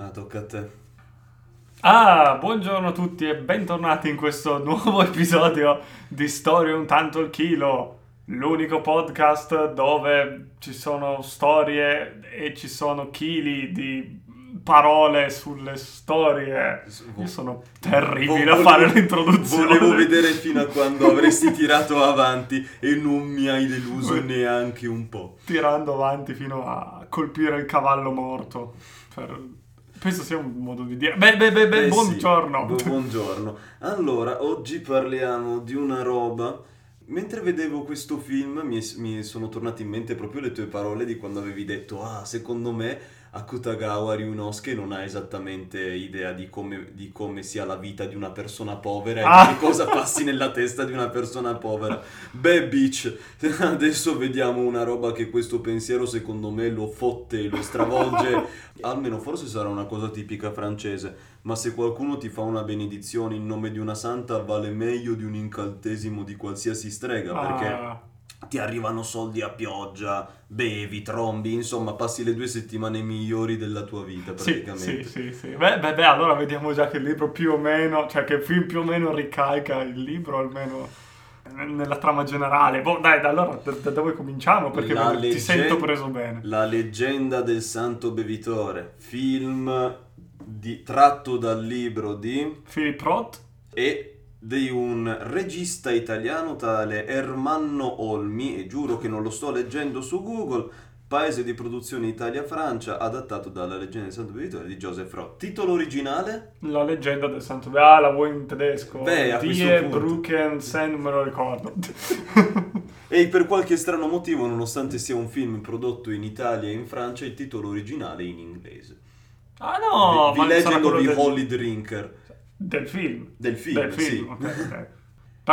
Ah, tocca a te. Ah, buongiorno a tutti e bentornati in questo nuovo episodio di Storie un tanto al chilo, l'unico podcast dove ci sono storie e ci sono chili di parole sulle storie. Io sono terribile a fare l'introduzione. Volevo vedere fino a quando avresti tirato avanti e non mi hai deluso neanche un po'. Tirando avanti fino a colpire il cavallo morto. Penso sia un modo di dire. Beh, buongiorno. Sì, buongiorno. Allora, oggi parliamo di una roba. Mentre vedevo questo film mi sono tornate in mente proprio le tue parole di quando avevi detto secondo me Akutagawa Ryunosuke non ha esattamente idea di come sia la vita di una persona povera e di cosa passi nella testa di una persona povera. Beh, bitch, adesso vediamo una roba che questo pensiero secondo me lo fotte, lo stravolge. Almeno forse sarà una cosa tipica francese, ma se qualcuno ti fa una benedizione in nome di una santa vale meglio di un incantesimo di qualsiasi strega, perché ti arrivano soldi a pioggia, bevi, trombi, insomma passi le 2 settimane migliori della tua vita praticamente. Sì. Beh, allora vediamo già che il libro più o meno, cioè che il film più o meno ricalca il libro almeno nella trama generale. Boh, dai, allora da dove cominciamo? Perché ti sento preso bene. La leggenda del santo bevitore, film tratto dal libro di Philip Roth e di un regista italiano tale Ermanno Olmi, e giuro che non lo sto leggendo su Google, paese di produzione Italia-Francia, adattato dalla leggenda del santo bevitore di Joseph Roth. Titolo originale? La leggenda del santo bevitore. Ah, la vuoi in tedesco? Beh, a Die Brücken Sen, me lo ricordo. E per qualche strano motivo, nonostante sia un film prodotto in Italia e in Francia, il titolo originale è in inglese. Ah no! The Legend of the Holy Drinker. Del film. Sì. Okay. Tra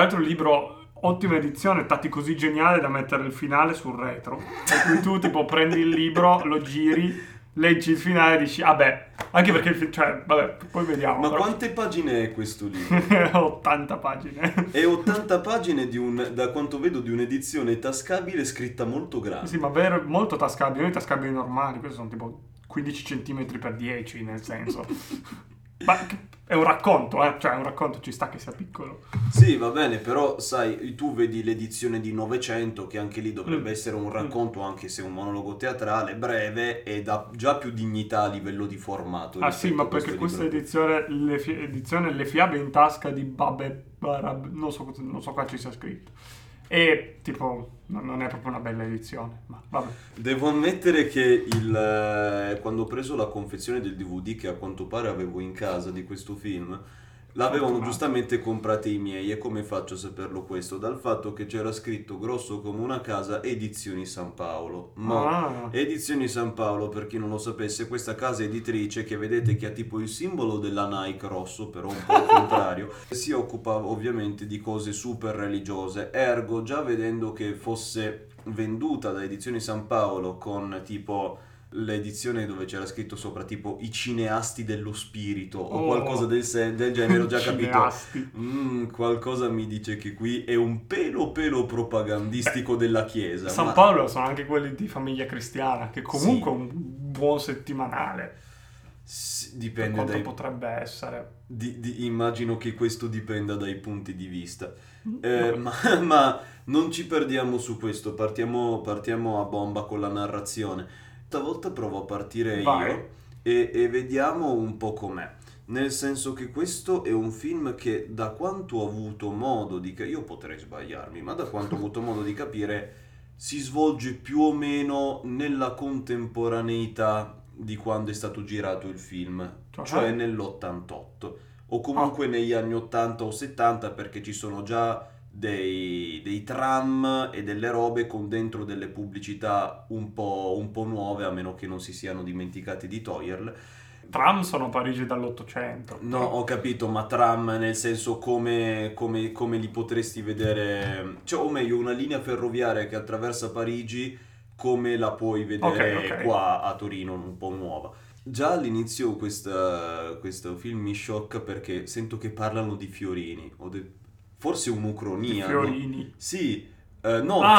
l'altro il libro, ottima edizione, tatti così geniale da mettere il finale sul retro. Per cui tu tipo prendi il libro, lo giri, leggi il finale e dici, vabbè, anche perché il film, cioè, vabbè, poi vediamo. Ma però, quante pagine è questo libro? 80 pagine. È 80 pagine da quanto vedo, di un'edizione tascabile scritta molto grande. Sì, ma vero, molto tascabile, non i tascabili normali, questi sono tipo 15 cm per 10, nel senso. Ma è un racconto, cioè un racconto, ci sta che sia piccolo. Sì, va bene, però sai, tu vedi l'edizione di 900 che anche lì dovrebbe essere un racconto, anche se un monologo teatrale breve, e dà già più dignità a livello di formato. Ah sì, ma perché questa edizione, le fiabe in tasca di Babe Barab, non so qua ci sia scritto. E tipo non è proprio una bella edizione, ma vabbè. Devo ammettere che quando ho preso la confezione del DVD, che a quanto pare avevo in casa, di questo film, l'avevano giustamente comprate i miei. E come faccio a saperlo questo? Dal fatto che c'era scritto grosso come una casa Edizioni San Paolo. Ma Edizioni San Paolo, per chi non lo sapesse, questa casa editrice che vedete che ha tipo il simbolo della Nike rosso, però un po' al contrario, si occupava ovviamente di cose super religiose. Ergo, già vedendo che fosse venduta da Edizioni San Paolo con tipo l'edizione dove c'era scritto sopra tipo i cineasti dello spirito o qualcosa del genere, ho già capito, qualcosa mi dice che qui è un pelo propagandistico della Chiesa. San Paolo sono anche quelli di Famiglia Cristiana, che comunque è un buon settimanale. Sì, dipende per quanto potrebbe essere. Immagino che questo dipenda dai punti di vista. Ma non ci perdiamo su questo, partiamo a bomba con la narrazione. Volta provo a partire io e vediamo un po' com'è, nel senso che questo è un film che, da quanto ho avuto modo di capire, io potrei sbagliarmi, ma da quanto ho avuto modo di capire si svolge più o meno nella contemporaneità di quando è stato girato il film, cioè nell'88 o comunque negli anni 80 o 70, perché ci sono già dei tram e delle robe con dentro delle pubblicità un po' nuove, a meno che non si siano dimenticati di toglierle. Tram sono Parigi dall'800. No, ho capito, ma tram nel senso come li potresti vedere, cioè, o meglio, una linea ferroviaria che attraversa Parigi come la puoi vedere qua a Torino, un po' nuova. Già all'inizio questo film mi sciocca perché sento che parlano di fiorini, forse un'ucronia, no? Sì,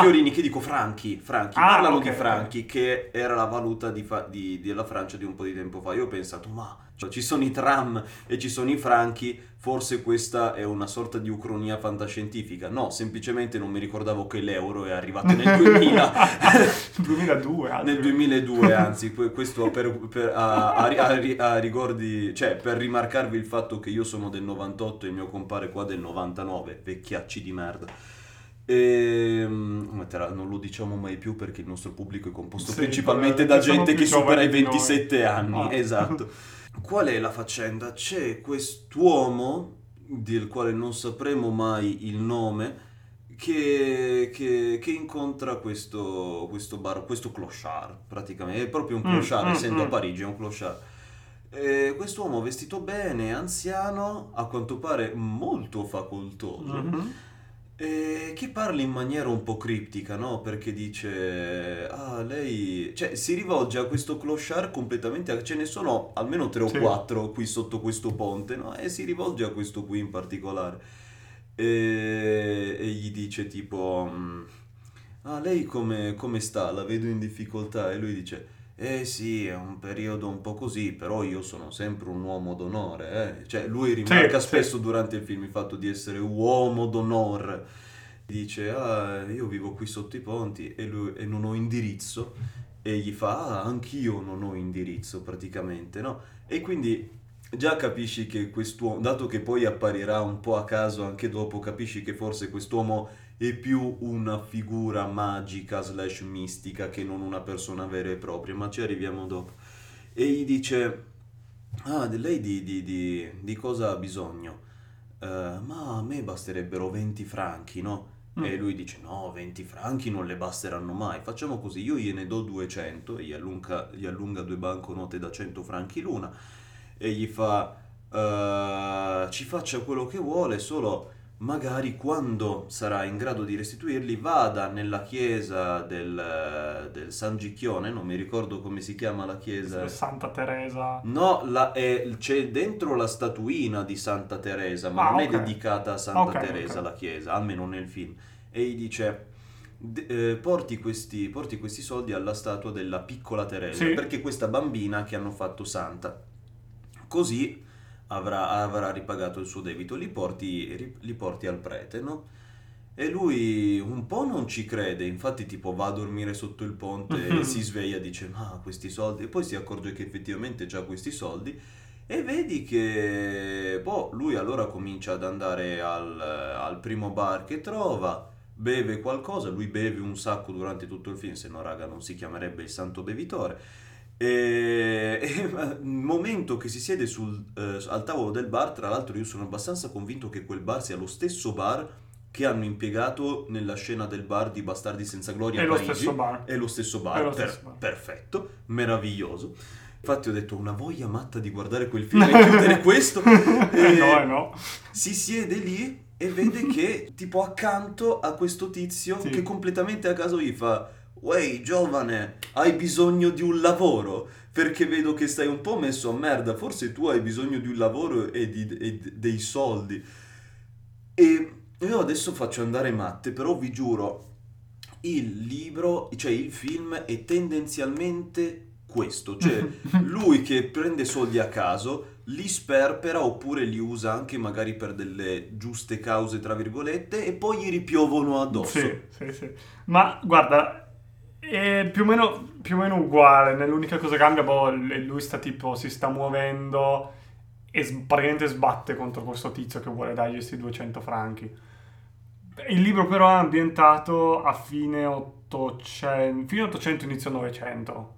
Fiorini, che dico franchi, parlano di franchi, che era la valuta della Francia di un po' di tempo fa. Io ho pensato, ci sono i tram e ci sono i franchi, forse questa è una sorta di ucronia fantascientifica. No, semplicemente non mi ricordavo che l'euro è arrivato nel 2000 2002 anzi. Nel 2002, anzi, questo a ricordi, cioè per rimarcarvi il fatto che io sono del 98 e il mio compare qua del 99, vecchiacci di merda. Non lo diciamo mai più perché il nostro pubblico è composto principalmente da gente che supera i 27 anni. Esatto. Qual è la faccenda? C'è quest'uomo del quale non sapremo mai il nome che incontra questo clochard, praticamente è proprio un clochard, essendo a Parigi è un clochard. Quest'uomo vestito bene, anziano, a quanto pare molto facoltoso, che parla in maniera un po' criptica, no? Perché dice lei, cioè si rivolge a questo clochard completamente, ce ne sono almeno 3 o 4 qui sotto questo ponte, no? E si rivolge a questo qui in particolare e gli dice tipo lei come sta? La vedo in difficoltà. E lui dice sì, è un periodo un po' così, però io sono sempre un uomo d'onore, eh? Cioè lui rimarca spesso durante il film il fatto di essere uomo d'onore. Dice io vivo qui sotto i ponti e non ho indirizzo, e gli fa anch'io non ho indirizzo praticamente, no? E quindi già capisci che quest'uomo, dato che poi apparirà un po' a caso anche dopo, capisci che forse quest'uomo è più una figura magica / mistica che non una persona vera e propria, ma ci arriviamo dopo. E gli dice lei di cosa ha bisogno? Ma a me basterebbero 20 franchi, no? E lui dice no, 20 franchi non le basteranno mai, facciamo così, io gliene do 200, e gli allunga 2 banconote da 100 franchi l'una e gli fa ci faccia quello che vuole, solo magari quando sarà in grado di restituirli vada nella chiesa del San Gicchione, non mi ricordo come si chiama la chiesa. Santa Teresa. No, c'è dentro la statuina di Santa Teresa, ma non è dedicata a Santa Teresa la chiesa, almeno nel film. E gli dice porti questi soldi alla statua della piccola Teresa, perché questa bambina che hanno fatto santa, così avrà ripagato il suo debito. Li porti al prete, no? E lui un po' non ci crede, infatti tipo va a dormire sotto il ponte e si sveglia, dice ma questi soldi, e poi si accorge che effettivamente c'ha questi soldi, e vedi che lui allora comincia ad andare al primo bar che trova, beve qualcosa, lui beve un sacco durante tutto il film, se no raga non si chiamerebbe il santo bevitore. E momento che si siede al tavolo del bar, tra l'altro io sono abbastanza convinto che quel bar sia lo stesso bar che hanno impiegato nella scena del bar di Bastardi Senza Gloria a Parigi. È lo stesso bar. Perfetto, meraviglioso. Infatti ho detto una voglia matta di guardare quel film e chiudere questo. No. Si siede lì e vede che tipo accanto a questo tizio che completamente a caso gli fa «Uè, giovane, hai bisogno di un lavoro? Perché vedo che stai un po' messo a merda, forse tu hai bisogno di un lavoro e dei soldi». E io adesso faccio andare matte, però vi giuro, il libro, cioè il film, è tendenzialmente questo. Cioè lui che prende soldi a caso, li sperpera oppure li usa anche magari per delle giuste cause, tra virgolette, e poi gli ripiovono addosso. Sì. Ma guarda, è più o meno uguale, l'unica cosa che cambia lui si sta muovendo e praticamente sbatte contro questo tizio che vuole dargli questi 200 franchi. Il libro però è ambientato a fine 800 inizio 900,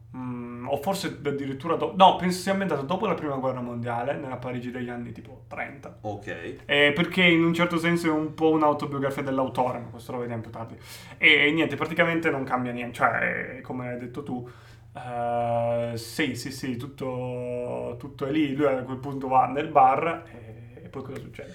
o forse addirittura penso sia ambientato dopo la prima guerra mondiale, nella Parigi degli anni tipo 30. Perché in un certo senso è un po' un'autobiografia dell'autore, ma questo lo vediamo più tardi. E niente, praticamente non cambia niente, cioè come hai detto tu, tutto è lì. Lui a quel punto va nel bar e poi cosa succede?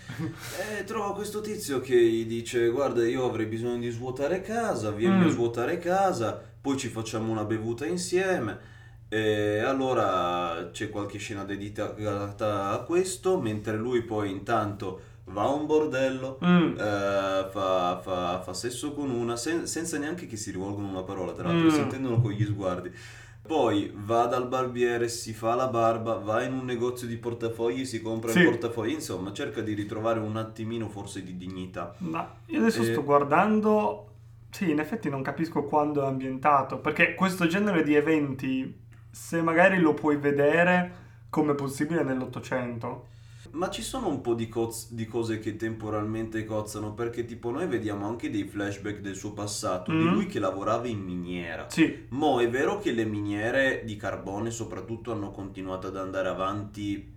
Trova questo tizio che gli dice guarda, io avrei bisogno di svuotare casa, vieni a svuotare casa, poi ci facciamo una bevuta insieme. E allora c'è qualche scena dedicata a questo, mentre lui poi intanto va a un bordello, fa sesso con una, senza neanche che si rivolgono una parola, tra l'altro, si intendono con gli sguardi. Poi va dal barbiere, si fa la barba, va in un negozio di portafogli, si compra il portafoglio, insomma cerca di ritrovare un attimino forse di dignità. Ma io adesso sto guardando, sì, in effetti non capisco quando è ambientato, perché questo genere di eventi, se magari lo puoi vedere come possibile nell'Ottocento. Ma ci sono un po' di cose che temporalmente cozzano, perché tipo noi vediamo anche dei flashback del suo passato, di lui che lavorava in miniera. Sì. Mo' è vero che le miniere di carbone soprattutto hanno continuato ad andare avanti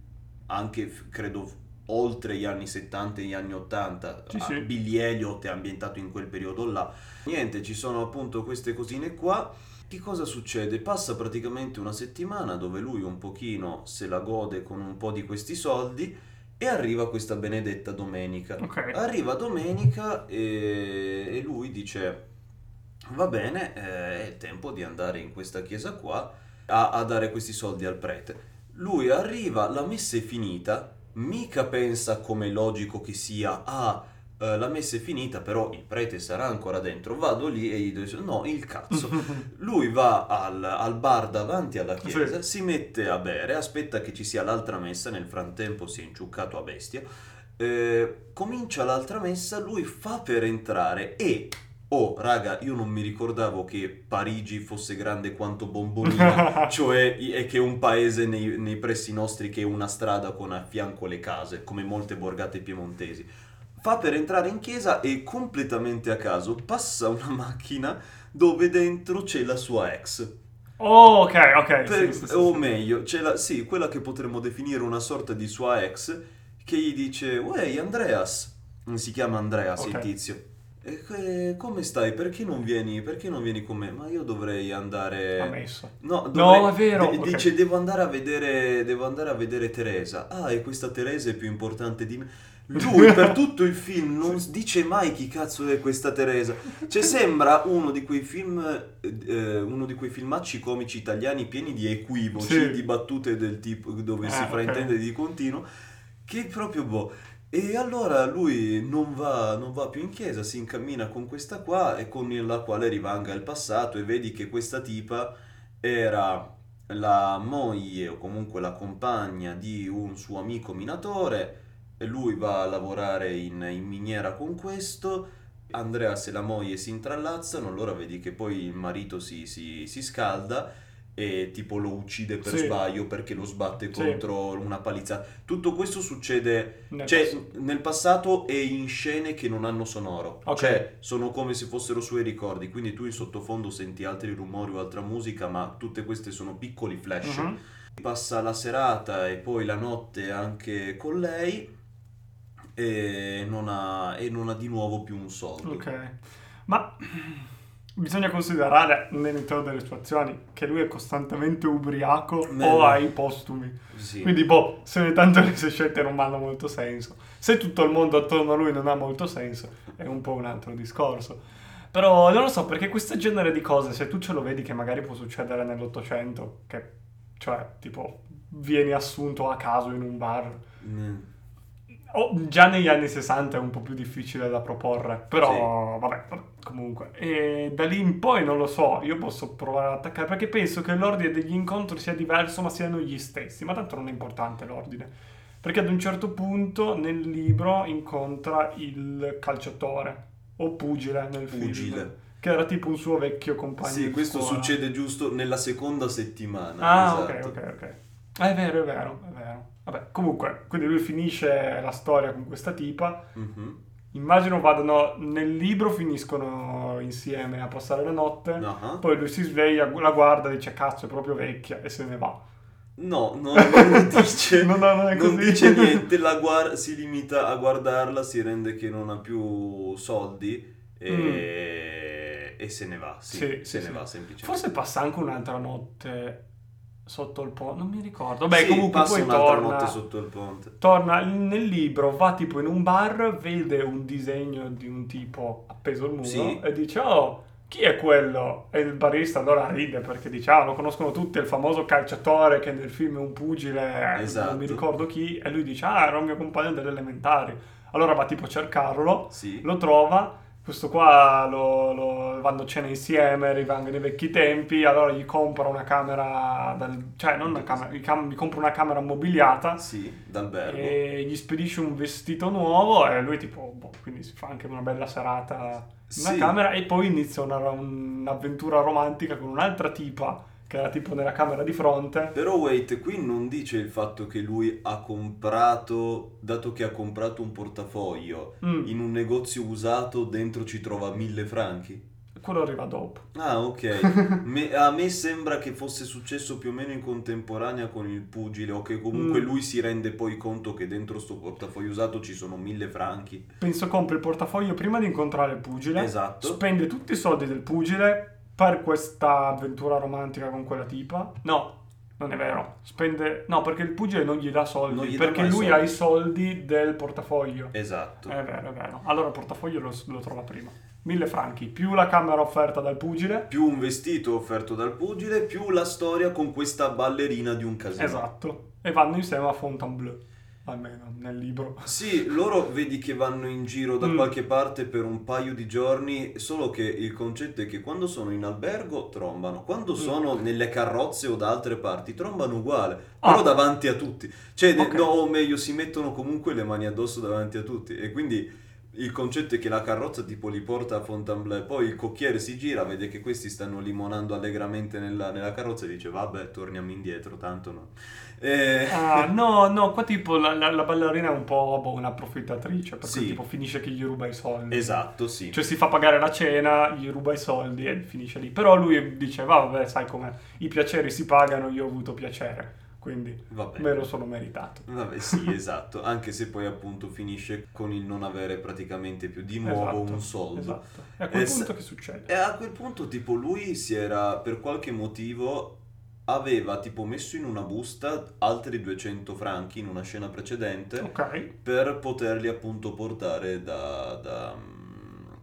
anche, credo, oltre gli anni 70 e gli anni 80. Sì. Billy Elliot è ambientato in quel periodo là. Niente, ci sono appunto queste cosine qua. Che cosa succede? Passa praticamente una settimana dove lui un pochino se la gode con un po' di questi soldi e arriva questa benedetta domenica. Okay. Arriva domenica e lui dice va bene, è tempo di andare in questa chiesa qua a dare questi soldi al prete. Lui arriva, la messa è finita, mica pensa come logico che sia la messa è finita, però il prete sarà ancora dentro, vado lì e gli dice no, il cazzo. Lui va al bar davanti alla chiesa, si mette a bere, aspetta che ci sia l'altra messa, nel frattempo si è inciuccato a bestia, comincia l'altra messa, lui fa per entrare e oh raga, io non mi ricordavo che Parigi fosse grande quanto Bombonina, cioè è che un paese nei pressi nostri che è una strada con a fianco le case, come molte borgate piemontesi. Fa per entrare in chiesa e completamente a caso passa una macchina dove dentro c'è la sua ex. Oh, ok. Meglio, c'è quella che potremmo definire una sorta di sua ex che gli dice «Uè, Andreas!» Si chiama Andreas, okay. Il tizio. Come stai? Perché non vieni con me? Ma io dovrei andare... A messa. No, è vero. Dice devo andare a vedere Teresa. Ah, e questa Teresa è più importante di me. Lui per tutto il film non dice mai chi cazzo è questa Teresa. Cioè sembra uno di quei filmacci comici italiani pieni di equivoci, di battute del tipo dove si fraintende di continuo, che è proprio boh. E allora lui non va più in chiesa, si incammina con questa qua e con la quale rimanga il passato, e vedi che questa tipa era la moglie o comunque la compagna di un suo amico minatore. Lui va a lavorare in miniera con questo, Andreas e la moglie si intrallazzano, allora vedi che poi il marito si scalda e tipo lo uccide per sbaglio perché lo sbatte contro una palizzata. Tutto questo succede nel passato e in scene che non hanno sonoro, cioè sono come se fossero suoi ricordi, quindi tu in sottofondo senti altri rumori o altra musica, ma tutte queste sono piccoli flash. Passa la serata e poi la notte anche con lei e non ha di nuovo più un soldo. Ok, ma bisogna considerare nell'interno delle situazioni che lui è costantemente ubriaco o ai postumi. Sì. Quindi se ogni tanto le sue scelte non hanno molto senso, se tutto il mondo attorno a lui non ha molto senso è un po' un altro discorso. Però non lo so, perché questo genere di cose, se tu ce lo vedi che magari può succedere nell'Ottocento, che cioè tipo vieni assunto a caso in un bar, già negli anni 60 è un po' più difficile da proporre, però vabbè, comunque, e da lì in poi non lo so, io posso provare ad attaccare, perché penso che l'ordine degli incontri sia diverso ma siano gli stessi, ma tanto non è importante l'ordine, perché ad un certo punto nel libro incontra il calciatore o pugile nel film, che era tipo un suo vecchio compagno. Sì, questo scuola. Succede giusto nella seconda settimana. Ah, esatto. Ok. È vero. Vabbè, comunque, quindi lui finisce la storia con questa tipa. Immagino vadano, nel libro finiscono insieme a passare la notte, poi lui si sveglia, la guarda, dice cazzo è proprio vecchia e se ne va. Non dice niente, si limita a guardarla, si rende che non ha più soldi e se ne va, va semplicemente. Forse passa anche un'altra notte sotto il ponte, non mi ricordo. Beh, comunque passa poi un'altra notte sotto il ponte. Torna nel libro, va tipo in un bar, vede un disegno di un tipo appeso al muro e dice "Oh, chi è quello?" E il barista allora ride perché dice "Ah, lo conoscono tutti, è il famoso calciatore che nel film è un pugile, non mi ricordo chi", e lui dice "Ah, era un mio compagno delle elementari". Allora va tipo a cercarlo, sì, lo trova, questo qua lo vanno a cena insieme, rivangono nei vecchi tempi, allora gli compra una camera, gli compra una camera mobiliata, sì, d'albergo, e gli spedisce un vestito nuovo e lui tipo, boh, quindi si fa anche una bella serata in una, sì, camera, e poi inizia un'avventura romantica con un'altra tipa che era tipo nella camera di fronte. Però wait, qui non dice il fatto che lui ha comprato, dato che ha comprato un portafoglio in un negozio usato, dentro ci trova 1000 franchi. Quello arriva dopo. Ah, ok. A me sembra che fosse successo più o meno in contemporanea con il pugile, o che comunque lui si rende poi conto che dentro sto portafoglio usato ci sono 1000 franchi. Penso compri il portafoglio prima di incontrare il pugile. Esatto. Spende tutti i soldi del pugile per questa avventura romantica con quella tipa. No, non è vero. Spende... No, perché il pugile non gli dà soldi, perché lui soldi. Ha i soldi del portafoglio. Esatto. È vero, è vero. Allora il portafoglio lo trova prima. 1000 franchi, più la camera offerta dal pugile, più un vestito offerto dal pugile, più la storia con questa ballerina di un casino. Esatto. E vanno insieme a Fontainebleau, almeno nel libro. Sì, loro vedi che vanno in giro da qualche parte per un paio di giorni, solo che il concetto è che quando sono in albergo trombano, quando sono nelle carrozze o da altre parti trombano uguale, però davanti a tutti. Cioè, okay, no, o meglio, si mettono comunque le mani addosso davanti a tutti, e quindi... Il concetto è che la carrozza tipo li porta a Fontainebleau, poi il cocchiere si gira, vede che questi stanno limonando allegramente nella carrozza e dice vabbè, torniamo indietro, tanto no. No, qua tipo la ballerina è un po' una approfittatrice, perché sì, tipo finisce che gli ruba i soldi. Esatto, sì. Cioè si fa pagare la cena, gli ruba i soldi e finisce lì. Però lui dice vabbè, sai com'è, i piaceri si pagano, io ho avuto piacere. Quindi vabbè, me lo sono meritato. Vabbè, sì, esatto, anche se poi appunto finisce con il non avere praticamente più di nuovo, esatto, un soldo. Esatto. E a quel punto che succede? E a quel punto tipo lui si era, per qualche motivo, aveva tipo messo in una busta altri 200 franchi in una scena precedente, okay, per poterli appunto portare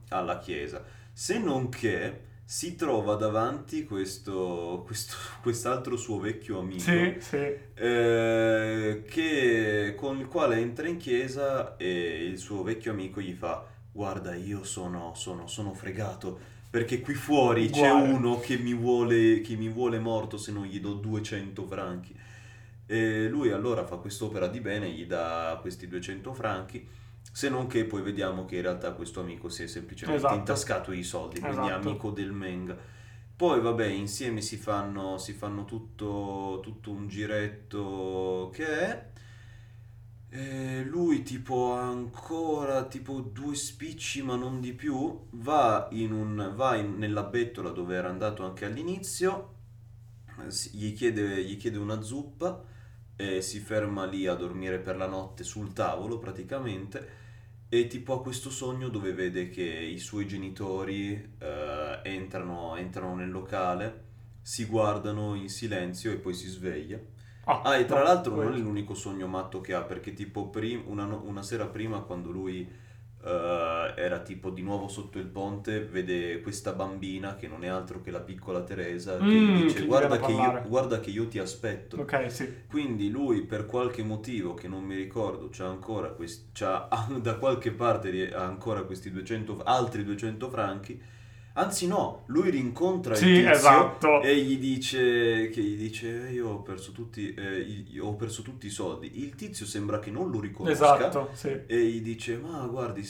alla chiesa. Se non che... si trova davanti quest'altro suo vecchio amico, sì, sì. Che con il quale entra in chiesa e il suo vecchio amico gli fa guarda, io sono fregato perché qui fuori c'è uno che mi vuole morto se non gli do 200 franchi. E lui allora fa quest'opera di bene, gli dà questi 200 franchi. Se non che poi vediamo che in realtà questo amico si è semplicemente, esatto, intascato i soldi, quindi è, esatto, amico del Meng. Poi vabbè, insieme si fanno tutto un giretto che è... lui tipo ancora tipo 2 spicci ma non di più, va nella bettola dove era andato anche all'inizio, gli chiede una zuppa e si ferma lì a dormire per la notte sul tavolo praticamente, e tipo ha questo sogno dove vede che i suoi genitori entrano nel locale, si guardano in silenzio e poi si sveglia. E tra l'altro non è l'unico sogno matto che ha, perché tipo una sera prima, quando lui era tipo di nuovo sotto il ponte, vede questa bambina che non è altro che la piccola Teresa, che dice guarda che io ti aspetto, okay, sì. Quindi lui per qualche motivo che non mi ricordo da qualche parte ha ancora questi altri 200 franchi. Anzi no, lui rincontra, sì, il tizio, esatto, e gli dice io ho perso tutti i soldi. Il tizio sembra che non lo riconosca, esatto, sì, e gli dice ma guardi,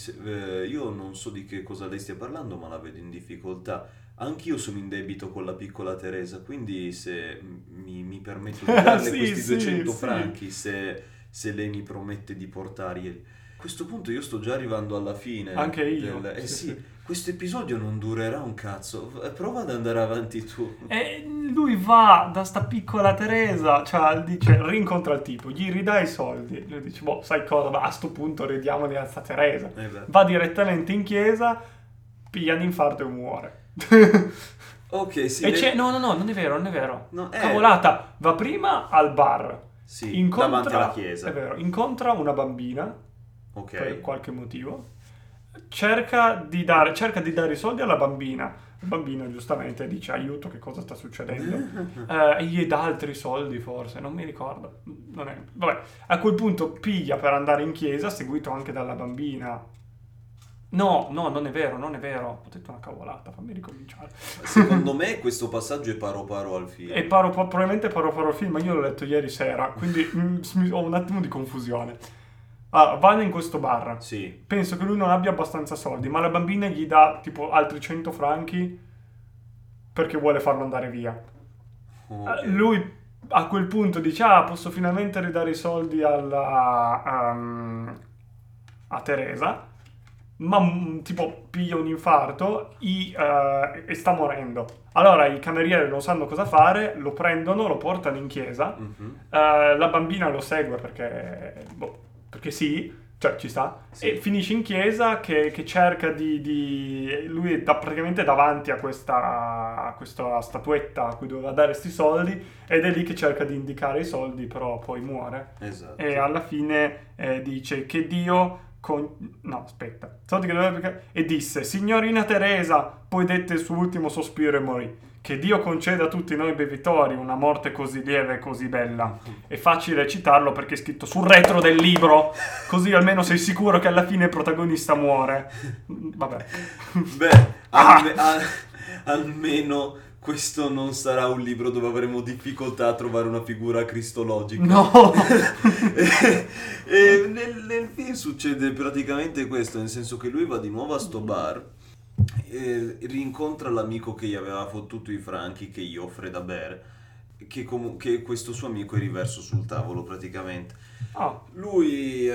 io non so di che cosa lei stia parlando, ma la vedo in difficoltà. Anch'io sono in debito con la piccola Teresa, quindi se mi permetto di darle sì, questi 200 sì, franchi, sì, se lei mi promette di portarglieli. A questo punto io sto già arrivando alla fine. Anche io. Sì. Questo episodio non durerà un cazzo, prova ad andare avanti tu. E lui va da sta piccola Teresa, cioè dice, rincontra il tipo, gli ridà i soldi, lui dice boh, sai cosa, ma a sto punto ridiamo di alza Teresa, va direttamente in chiesa, piglia un infarto e muore. Ok, sì. E c'è... No, non è vero, no, cavolata, va prima al bar, sì, davanti alla chiesa, è vero, incontra una bambina, okay, per qualche motivo. Cerca di dare i soldi alla bambina, Il bambino giustamente dice aiuto, che cosa sta succedendo? E gli dà altri soldi forse, non mi ricordo. Non è... Vabbè, a quel punto piglia per andare in chiesa, seguito anche dalla bambina. No, non è vero. Ho detto una cavolata, fammi ricominciare. Secondo me questo passaggio è paro paro al film. È probabilmente paro paro al film, ma io l'ho letto ieri sera, quindi ho un attimo di confusione. Ah, vanno in questo bar. Sì. Penso che lui non abbia abbastanza soldi, ma la bambina gli dà tipo altri 100 franchi perché vuole farlo andare via. Okay. Lui a quel punto dice, posso finalmente ridare i soldi a Teresa, ma tipo piglia un infarto e sta morendo. Allora i camerieri non sanno cosa fare, lo prendono, lo portano in chiesa, la bambina lo segue perché... Perché sì, cioè ci sta, sì. E finisce in chiesa che cerca di... Lui è praticamente davanti a questa statuetta a cui doveva dare sti soldi, ed è lì che cerca di indicare i soldi, però poi muore. Esatto. E alla fine dice che Dio... E disse, signorina Teresa, poi dette il suo ultimo sospiro e morì. Che Dio conceda a tutti noi bevitori una morte così lieve e così bella. È facile citarlo perché è scritto sul retro del libro, così almeno sei sicuro che alla fine il protagonista muore. Vabbè. Beh, almeno questo non sarà un libro dove avremo difficoltà a trovare una figura cristologica. No! e nel film succede praticamente questo, nel senso che lui va di nuovo a sto bar, rincontra l'amico che gli aveva fottuto i franchi, che gli offre da bere, che questo suo amico è riverso sul tavolo praticamente. Oh. Lui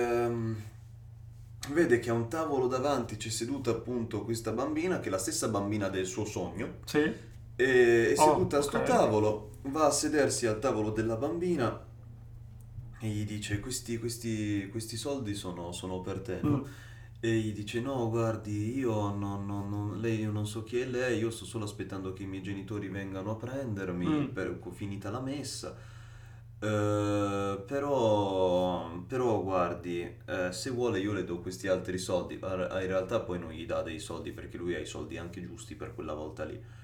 vede che a un tavolo davanti c'è seduta appunto questa bambina, che è la stessa bambina del suo sogno. Sì. E è seduta a sto tavolo, va a sedersi al tavolo della bambina e gli dice questi soldi sono per te, no? E gli dice no, guardi, io lei, io non so chi è lei, io sto solo aspettando che i miei genitori vengano a prendermi per finita la messa, però guardi, se vuole io le do questi altri soldi. In realtà poi non gli dà dei soldi perché lui ha i soldi anche giusti per quella volta lì.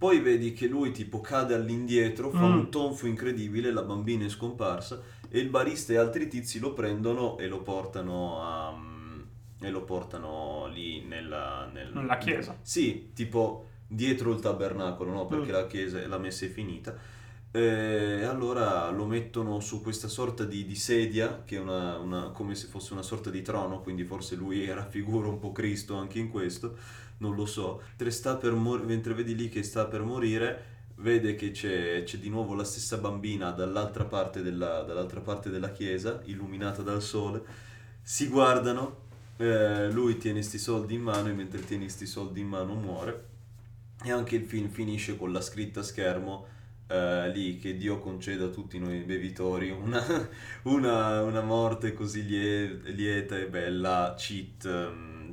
Poi vedi che lui tipo cade all'indietro, fa un tonfo incredibile, la bambina è scomparsa e il barista e altri tizi lo prendono e lo portano lì nella chiesa. Sì, tipo dietro il tabernacolo, no? Perché la chiesa, la messa è finita. E allora lo mettono su questa sorta di sedia, che è come se fosse una sorta di trono, quindi forse lui raffigura un po' Cristo anche in questo. Non lo so, mentre vedi lì che sta per morire, vede che c'è di nuovo la stessa bambina dall'altra parte della chiesa, illuminata dal sole, si guardano, lui tiene sti soldi in mano e mentre tiene sti soldi in mano muore. E anche il film finisce con la scritta a schermo lì, che Dio conceda a tutti noi bevitori una morte così lieta e bella,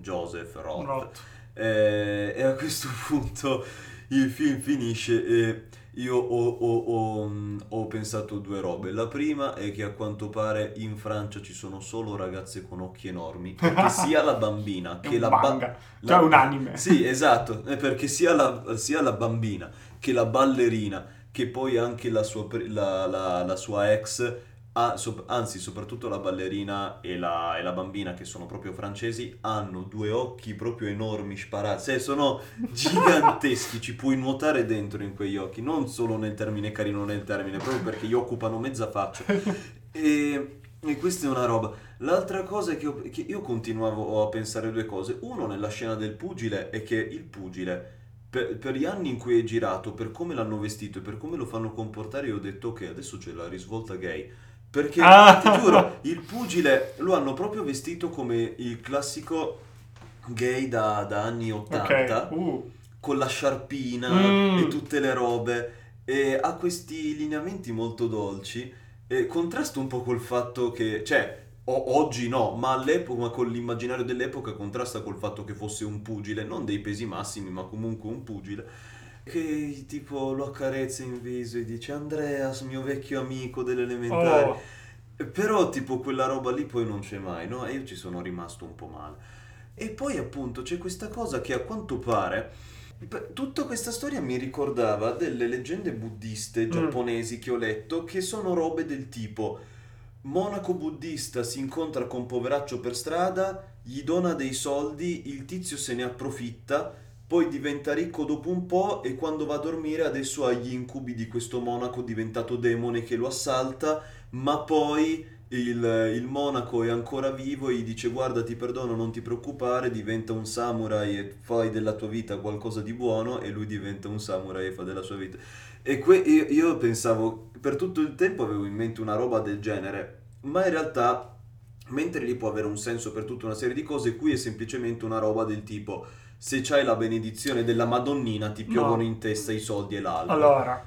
Joseph Roth. E a questo punto il film finisce e io ho pensato due robe. La prima è che a quanto pare in Francia ci sono solo ragazze con occhi enormi, perché sia la bambina che la bambina, cioè un anime. Sì, esatto, perché sia la bambina che la ballerina, che poi anche la sua ex, anzi soprattutto la ballerina e la bambina, che sono proprio francesi, hanno due occhi proprio enormi, sparati, sono giganteschi, ci puoi nuotare dentro in quegli occhi, non solo nel termine carino, nel termine, proprio perché gli occupano mezza faccia. E questa è una roba. L'altra cosa è che io continuavo a pensare due cose. Uno, nella scena del pugile, è che il pugile, per gli anni in cui è girato, per come l'hanno vestito e per come lo fanno comportare, io ho detto che adesso c'è la risvolta gay. Perché, ti giuro, il pugile lo hanno proprio vestito come il classico gay da anni 80, con la sciarpina e tutte le robe, e ha questi lineamenti molto dolci, e contrasta un po' col fatto che, cioè, oggi no, ma all'epoca, ma con l'immaginario dell'epoca contrasta col fatto che fosse un pugile, non dei pesi massimi, ma comunque un pugile, che tipo lo accarezza in viso e dice Andreas, mio vecchio amico dell'elementare. Però tipo quella roba lì poi non c'è mai, no? E io ci sono rimasto un po' male. E poi appunto c'è questa cosa che a quanto pare Tutta questa storia mi ricordava delle leggende buddiste giapponesi che ho letto, che sono robe del tipo: monaco buddista si incontra con poveraccio per strada, gli dona dei soldi, il tizio se ne approfitta, poi diventa ricco dopo un po' e quando va a dormire adesso ha gli incubi di questo monaco diventato demone che lo assalta, ma poi il monaco è ancora vivo e gli dice: guarda, ti perdono, non ti preoccupare, diventa un samurai e fai della tua vita qualcosa di buono, e lui diventa un samurai e fa della sua vita. E io pensavo, per tutto il tempo avevo in mente una roba del genere, ma in realtà, mentre lì può avere un senso per tutta una serie di cose, qui è semplicemente una roba del tipo: se c'hai la benedizione della Madonnina ti piovono in testa i soldi e l'alba. Allora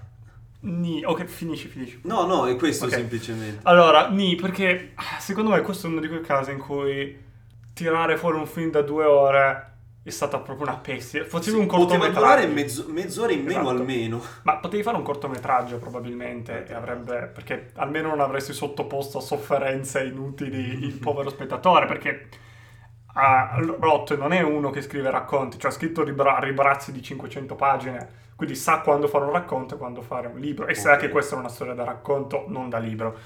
ok, finisci. No, è questo, okay. Semplicemente. Allora, perché secondo me questo è uno di quei casi in cui tirare fuori un film da 2 ore è stata proprio una pessima. Facevi un cortometraggio. Poteva durare mezz'ora in meno, esatto. Almeno. Ma potevi fare un cortometraggio probabilmente, e avrebbe, perché almeno non avresti sottoposto a sofferenze inutili il povero spettatore, perché Roth non è uno che scrive racconti, cioè ha scritto librazzi di 500 pagine. Quindi sa quando fare un racconto e quando fare un libro. E sa che questa è una storia da racconto, non da libro.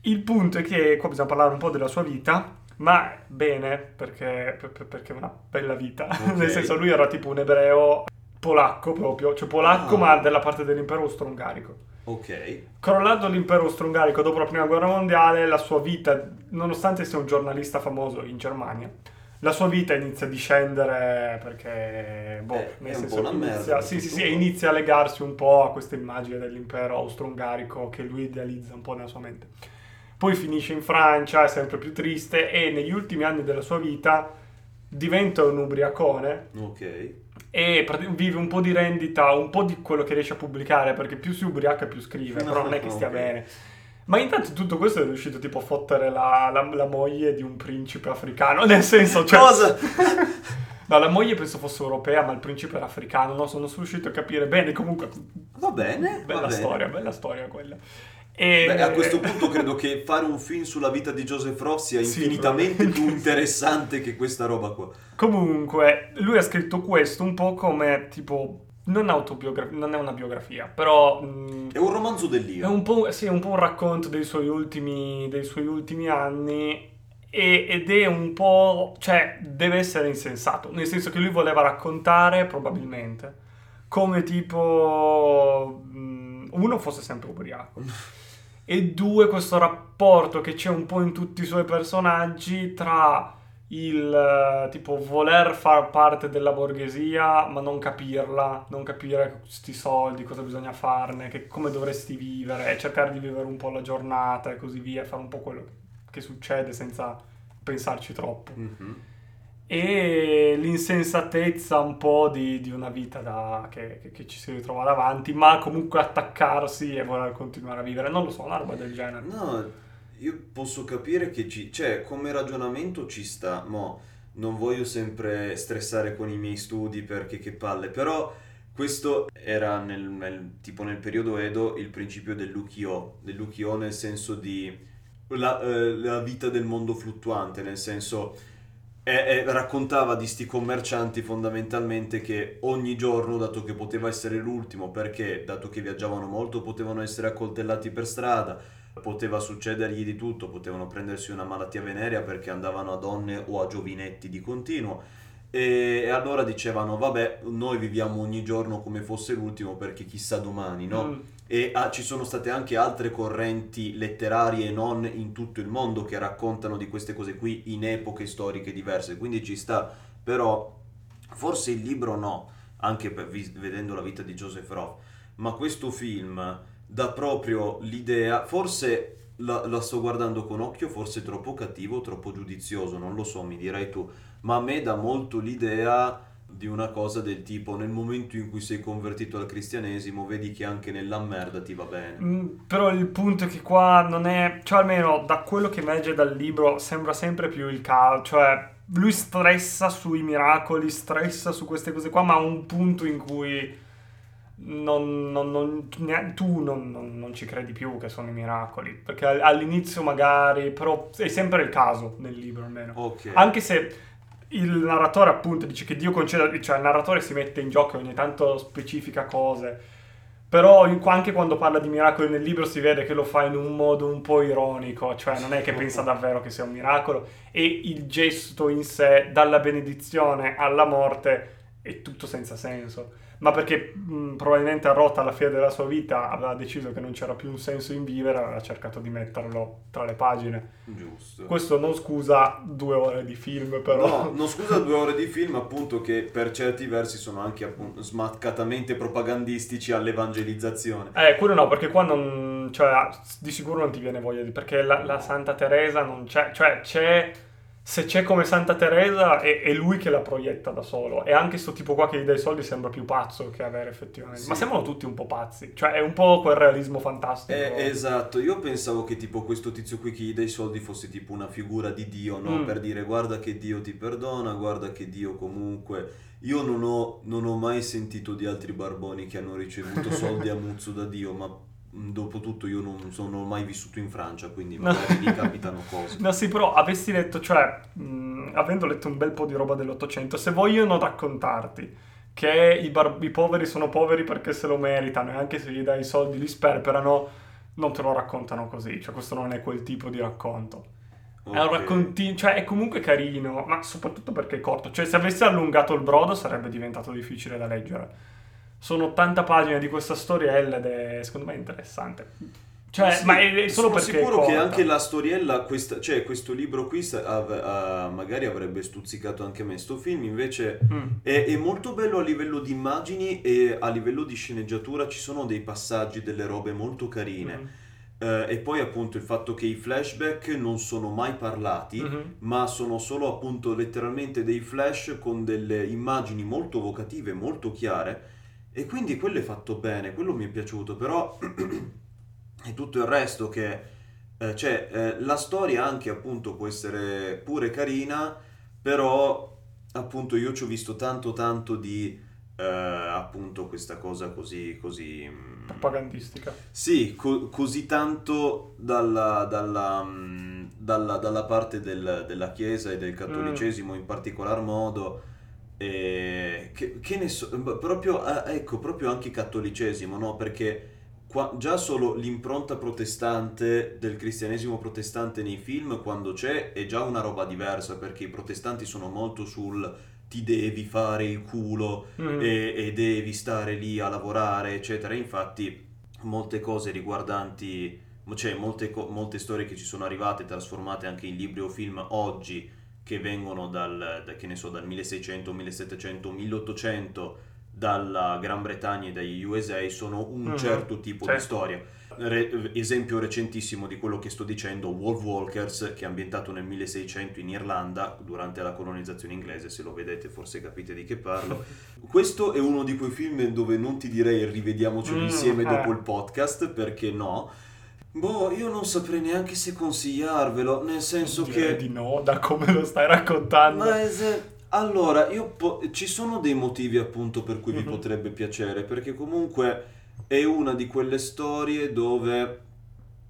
Il punto è che qua bisogna parlare un po' della sua vita, ma bene, perché è una bella vita. Okay. Nel senso, lui era tipo un ebreo polacco proprio, cioè polacco ma della parte dell'impero austro-ungarico. Ok. Crollato l'impero austro-ungarico dopo la prima guerra mondiale, la sua vita, nonostante sia un giornalista famoso in Germania, la sua vita inizia a discendere perché nel senso una merda. Sì, inizia a legarsi un po' a questa immagine dell'impero austro-ungarico che lui idealizza un po' nella sua mente. Poi finisce in Francia, è sempre più triste e negli ultimi anni della sua vita diventa un ubriacone. Ok. E vive un po' di rendita, un po' di quello che riesce a pubblicare, perché più si ubriaca più scrive, però non è che stia bene. Ma intanto tutto questo è riuscito tipo a fottere la moglie di un principe africano, nel senso, cioè... Cosa? No, la moglie penso fosse europea, ma il principe era africano, no? Sono riuscito a capire bene, comunque... Bella storia quella. E... Beh, a questo punto credo che fare un film sulla vita di Joseph Roth sia infinitamente più interessante che questa roba qua. Comunque, lui ha scritto questo un po' come tipo... non è una biografia, però... è un romanzo dell'ira. È un po' un racconto dei suoi ultimi anni, ed è un po'... cioè, deve essere insensato, nel senso che lui voleva raccontare, probabilmente, come tipo... uno, fosse sempre ubriaco, e due, questo rapporto che c'è un po' in tutti i suoi personaggi tra... il tipo voler far parte della borghesia ma non capirla, non capire questi soldi, cosa bisogna farne, come dovresti vivere, cercare di vivere un po' la giornata e così via, fare un po' quello che succede senza pensarci troppo, e l'insensatezza un po' di una vita che ci si ritrova davanti, ma comunque attaccarsi e voler continuare a vivere, non lo so, una roba del genere. No, io posso capire che come ragionamento ci sta, mo non voglio sempre stressare con i miei studi perché che palle, però questo era nel periodo Edo il principio dell'ukiyo, nel senso di la vita del mondo fluttuante, nel senso raccontava di sti commercianti fondamentalmente che ogni giorno, dato che poteva essere l'ultimo, perché dato che viaggiavano molto potevano essere accoltellati per strada, poteva succedergli di tutto, potevano prendersi una malattia venerea perché andavano a donne o a giovinetti di continuo, e allora dicevano: vabbè, noi viviamo ogni giorno come fosse l'ultimo perché chissà domani, no? E ci sono state anche altre correnti letterarie e non in tutto il mondo che raccontano di queste cose qui in epoche storiche diverse, quindi ci sta. Però forse il libro no, anche vedendo la vita di Joseph Roth, ma questo film dà proprio l'idea, forse la sto guardando con occhio forse troppo cattivo, troppo giudizioso, non lo so, mi dirai tu, ma a me dà molto l'idea di una cosa del tipo: nel momento in cui sei convertito al cristianesimo vedi che anche nella merda ti va bene. Però il punto è che qua non è, cioè almeno da quello che emerge dal libro sembra sempre più il caso, cioè lui stressa sui miracoli, stressa su queste cose qua, ma a un punto in cui non ci credi più che sono i miracoli, perché all'inizio magari, però è sempre il caso nel libro almeno. Anche se il narratore appunto dice che Dio concede, cioè il narratore si mette in gioco e ogni tanto specifica cose, però anche quando parla di miracoli nel libro si vede che lo fa in un modo un po' ironico, cioè non è che pensa davvero che sia un miracolo, e il gesto in sé, dalla benedizione alla morte, è tutto senza senso, ma perché probabilmente a Roth alla fine della sua vita aveva deciso che non c'era più un senso in vivere, aveva cercato di metterlo tra le pagine. Giusto. Questo non scusa 2 ore di film, però. No, non scusa 2 ore di film, appunto, che per certi versi sono anche appunto smaccatamente propagandistici all'evangelizzazione. Quello no, perché qua non, cioè, di sicuro non ti viene voglia di, perché la Santa Teresa non c'è, cioè c'è, se c'è come Santa Teresa è lui che la proietta da solo, e anche sto tipo qua che gli dà i soldi sembra più pazzo che avere effettivamente, sì. Ma sembrano tutti un po' pazzi, cioè è un po' quel realismo fantastico. Esatto, io pensavo che tipo questo tizio qui che gli dà i soldi fosse tipo una figura di Dio, no? Per dire guarda che Dio ti perdona, guarda che Dio comunque... Io non ho mai sentito di altri barboni che hanno ricevuto soldi a muzzo da Dio, ma... Dopotutto io non sono mai vissuto in Francia, quindi magari mi capitano cose. No, sì, però avessi letto, cioè, avendo letto un bel po' di roba dell'Ottocento, se vogliono raccontarti che i poveri sono poveri perché se lo meritano, e anche se gli dai i soldi li sperperano, non te lo raccontano così, cioè questo non è quel tipo di racconto. Okay. È un raccontino, cioè è comunque carino, ma soprattutto perché è corto, cioè se avessi allungato il brodo sarebbe diventato difficile da leggere. Sono 80 pagine di questa storiella ed è secondo me interessante, cioè sì, ma è solo perché sono sicuro che anche la storiella cioè questo libro qui magari avrebbe stuzzicato anche me. Sto film invece è molto bello a livello di immagini e a livello di sceneggiatura, ci sono dei passaggi, delle robe molto carine. E poi appunto il fatto che i flashback non sono mai parlati, ma sono solo appunto letteralmente dei flash con delle immagini molto evocative, molto chiare. E quindi quello è fatto bene, quello mi è piaciuto, però è tutto il resto che... la storia anche appunto può essere pure carina, però appunto io ci ho visto tanto di appunto questa cosa così... propagandistica. Sì, così tanto dalla parte della Chiesa e del cattolicesimo in particolar modo... che ne so, proprio proprio anche cattolicesimo, no? Perché qua, già solo l'impronta protestante del cristianesimo protestante nei film, quando c'è, è già una roba diversa, perché i protestanti sono molto sul ti devi fare il culo e devi stare lì a lavorare eccetera. Infatti molte cose riguardanti, cioè molte storie che ci sono arrivate trasformate anche in libri o film oggi, che vengono dal 1600, 1700, 1800, dalla Gran Bretagna e dagli USA, sono un certo tipo di storia. Esempio recentissimo di quello che sto dicendo, Wolfwalkers, che è ambientato nel 1600 in Irlanda, durante la colonizzazione inglese, se lo vedete forse capite di che parlo. Questo è uno di quei film dove non ti direi rivediamocelo insieme dopo il podcast, perché no... Boh, io non saprei neanche se consigliarvelo, nel senso direi che... di no, da come lo stai raccontando. Ma allora, ci sono dei motivi appunto per cui vi potrebbe piacere, perché comunque è una di quelle storie dove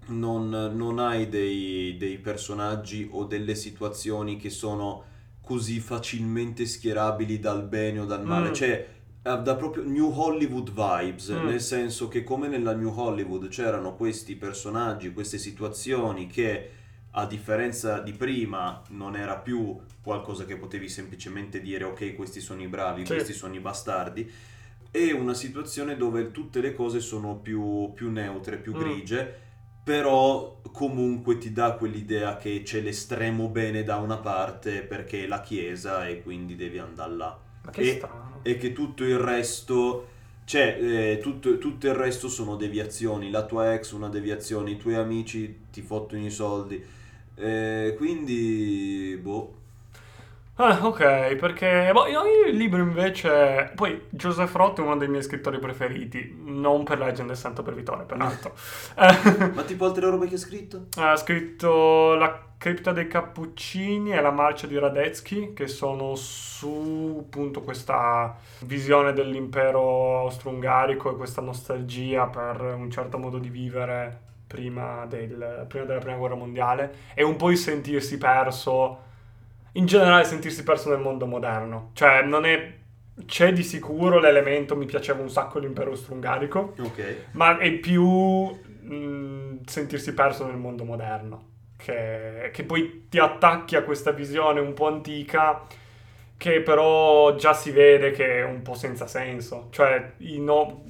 non hai dei personaggi o delle situazioni che sono così facilmente schierabili dal bene o dal male, cioè... da proprio New Hollywood vibes, nel senso che come nella New Hollywood c'erano questi personaggi, queste situazioni che a differenza di prima non era più qualcosa che potevi semplicemente dire ok, questi sono i bravi, questi sono i bastardi, è una situazione dove tutte le cose sono più neutre, più grigie, però comunque ti dà quell'idea che c'è l'estremo bene da una parte perché è la Chiesa e quindi devi andare là. Ma che strano. E che tutto il resto, tutto il resto sono deviazioni, la tua ex una deviazione, i tuoi amici ti fottono i soldi, quindi boh. Ok, perché io il libro invece, poi Joseph Roth è uno dei miei scrittori preferiti, non per la leggenda del Santo Servitore, peraltro. Ma tipo altre robe che ha scritto? Ha scritto La cripta dei cappuccini e La marcia di Radetzky, che sono su appunto questa visione dell'impero austro-ungarico e questa nostalgia per un certo modo di vivere prima della Prima Guerra Mondiale, e un po' il sentirsi perso. in generale sentirsi perso nel mondo moderno. Cioè, non è... c'è di sicuro l'elemento, mi piaceva un sacco l'impero austro-ungarico, okay, ma è più sentirsi perso nel mondo moderno, che poi ti attacchi a questa visione un po' antica, che però già si vede che è un po' senza senso. Cioè i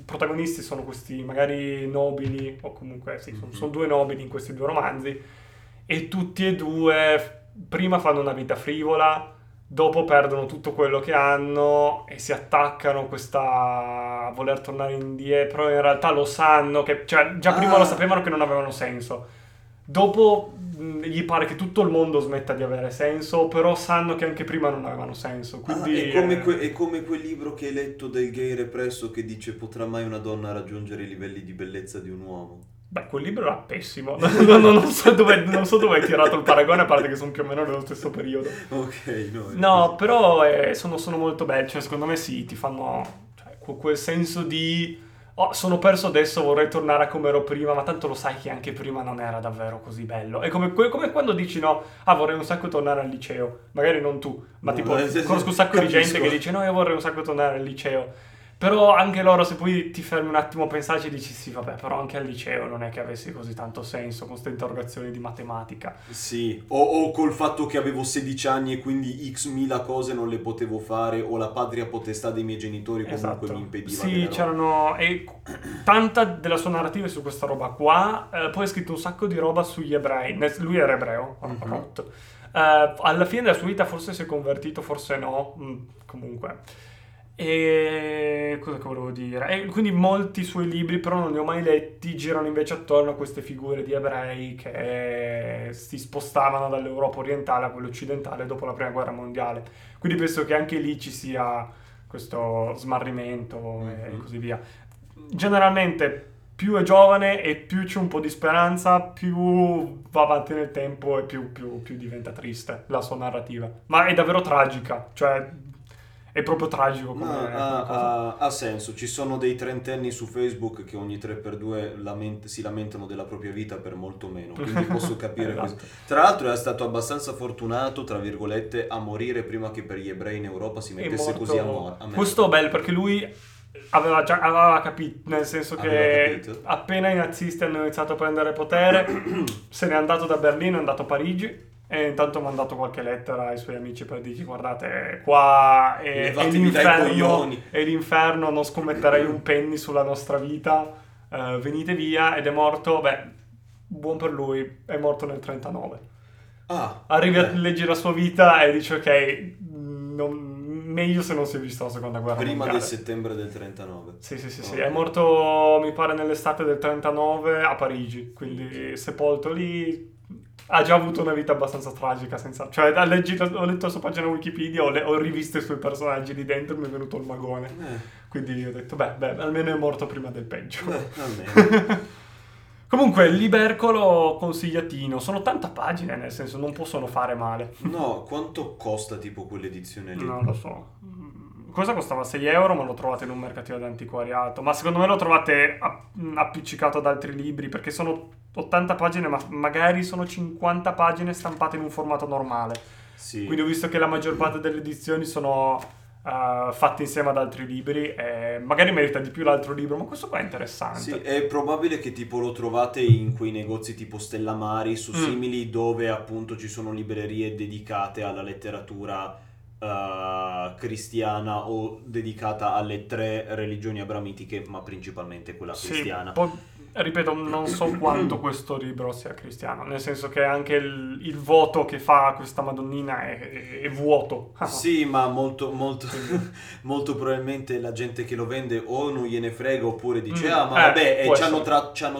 protagonisti sono questi magari nobili, o comunque sì, sono due nobili in questi due romanzi, e tutti e due prima fanno una vita frivola, dopo perdono tutto quello che hanno e si attaccano a questa voler tornare indietro, però in realtà lo sanno, che cioè già prima lo sapevano che non avevano senso, dopo gli pare che tutto il mondo smetta di avere senso, però sanno che anche prima non avevano senso, quindi è come quel libro che hai letto del gay represso che dice: potrà mai una donna raggiungere i livelli di bellezza di un uomo? Beh, quel libro era pessimo, non so dove hai tirato il paragone, a parte che sono più o meno nello stesso periodo. Ok, no, però sono molto belli, cioè secondo me sì, ti fanno cioè, quel senso di oh, sono perso adesso, vorrei tornare a come ero prima, ma tanto lo sai che anche prima non era davvero così bello. È come quando dici no, vorrei un sacco tornare al liceo, magari non tu, ma no, tipo conosco un sacco di gente che dice no, io vorrei un sacco tornare al liceo. Però anche loro, se poi ti fermi un attimo a pensarci e dici sì vabbè, però anche al liceo non è che avessi così tanto senso con queste interrogazioni di matematica. Sì, o col fatto che avevo 16 anni e quindi x mila cose non le potevo fare, o la patria potestà dei miei genitori comunque mi impediva. Sì, c'erano tanta della sua narrativa su questa roba qua, poi ha scritto un sacco di roba sugli ebrei, lui era ebreo, Roth. Alla fine della sua vita forse si è convertito, forse no, comunque... E cosa che volevo dire? E quindi molti suoi libri, però non li ho mai letti, girano invece attorno a queste figure di ebrei che si spostavano dall'Europa orientale a quella occidentale dopo la prima guerra mondiale. Quindi penso che anche lì ci sia questo smarrimento e così via. Generalmente più è giovane e più c'è un po' di speranza, più va avanti nel tempo e più diventa triste la sua narrativa. Ma è davvero tragica, cioè... è proprio tragico come ha senso. Ci sono dei trentenni su Facebook che ogni 3x2 si lamentano della propria vita per molto meno, quindi posso capire esatto. Questo tra l'altro è stato abbastanza fortunato, tra virgolette, a morire prima che per gli ebrei in Europa si mettesse così a morte. Questo è bello perché lui aveva capito, nel senso che appena i nazisti hanno iniziato a prendere potere se n'è andato da Berlino, è andato a Parigi e intanto ho mandato qualche lettera ai suoi amici per dirgli: guardate, qua è l'inferno, non scommetterei un penny sulla nostra vita, venite via. Ed è morto, buon per lui, è morto nel 39. Arrivi a leggere la sua vita e dici ok, meglio se non si è visto la seconda guerra mondiale. Prima del settembre del 39. Sì, è morto mi pare nell'estate del 39 a Parigi, quindi sepolto lì. Ha già avuto una vita abbastanza tragica, cioè ho letto la sua pagina Wikipedia, ho rivisto i suoi personaggi lì dentro, mi è venuto il magone. Quindi ho detto almeno è morto prima del peggio. Almeno. Comunque, Libercolo consigliatino, sono 80 pagine, nel senso non possono fare male. No, quanto costa tipo quell'edizione lì? Non lo so. Cosa costava 6 euro, ma lo trovate in un mercatino d'antiquariato, ma secondo me lo trovate appiccicato ad altri libri, perché sono 80 pagine, ma magari sono 50 pagine stampate in un formato normale. Sì. Quindi ho visto che la maggior parte delle edizioni sono fatte insieme ad altri libri, e magari merita di più l'altro libro, ma questo qua è interessante. Sì, è probabile che tipo lo trovate in quei negozi tipo Stella Maris o simili, dove appunto ci sono librerie dedicate alla letteratura cristiana o dedicata alle 3 religioni abramitiche, ma principalmente quella cristiana. Sì, ripeto, non so quanto questo libro sia cristiano, nel senso che anche il voto che fa questa Madonnina è vuoto. Sì, ma molto molto probabilmente la gente che lo vende o non gliene frega, oppure dice ci hanno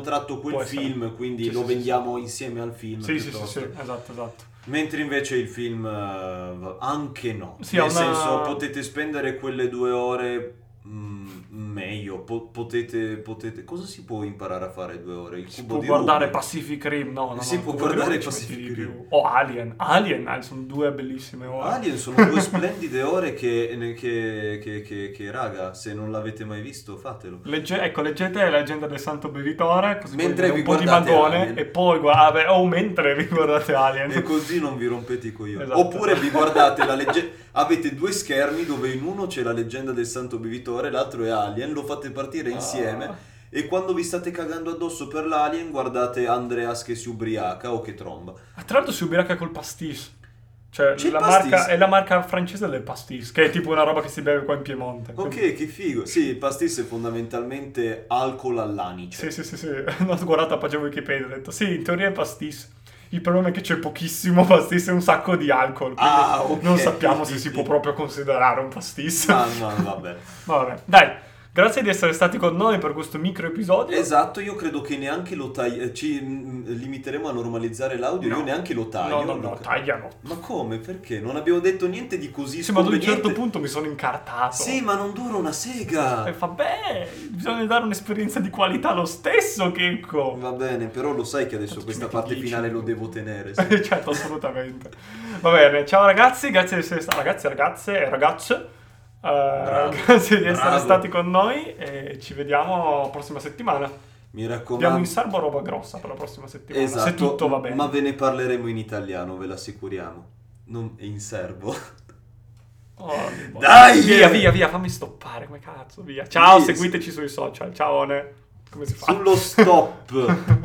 tratto quel film, quindi lo vendiamo insieme al film. Sì, esatto. Mentre invece il film anche no, nel senso potete spendere quelle 2 ore meglio davvero potete cosa si può imparare a fare 2 ore? Il si può guardare Rubik. Pacific Rim, no, si può guardare Pacific Rim o Alien, sono 2 bellissime ore. Alien sono 2 splendide ore che raga, se non l'avete mai visto fatelo. Leggete La leggenda del santo bevitore, così mentre vi un po' di magone Alien. E poi mentre vi guardate Alien e così non vi rompete i coglioni. Esatto. Oppure vi guardate la leggenda, avete 2 schermi dove in uno c'è La leggenda del santo bevitore, l'altro è Alien, lo fate partire insieme e quando vi state cagando addosso per l'Alien guardate Andreas che si ubriaca o che tromba. Tra l'altro si ubriaca col pastis. Cioè la pastis. Marca, è la marca francese del pastis, che è tipo una roba che si beve qua in Piemonte. Ok, quindi... che figo. Sì, il pastis è fondamentalmente alcol all'anice. Sì. Ho guardato la pagina Wikipedia, ho detto sì, in teoria è pastis. Il problema è che c'è pochissimo pastis e un sacco di alcol, quindi okay. Non sappiamo se si può proprio considerare un pastis. No, vabbè. Vabbè, dai, grazie di essere stati con noi per questo micro episodio. Esatto, io credo che neanche lo ci limiteremo a normalizzare l'audio, no. Io neanche lo taglio. No, tagliano. Ma come? Perché? Non abbiamo detto niente di così. Sì, ma ad un certo punto mi sono incartato. Sì, ma non dura una sega. E vabbè, bisogna dare un'esperienza di qualità lo stesso, Checco. Va bene, però lo sai che adesso questa parte finale lo devo tenere. Sì. Certo, assolutamente. Va bene, ciao ragazzi, grazie di essere stati. Ragazzi, ragazze e ragazze. Grazie di essere stati con noi e ci vediamo la prossima settimana. Mi raccomando, abbiamo in serbo roba grossa per la prossima settimana, esatto, se tutto va bene, ma ve ne parleremo in italiano, ve l'assicuriamo, non in serbo. Dai, via fammi stoppare, come cazzo, via, ciao, seguiteci sui social, ciao, come si fa sullo stop.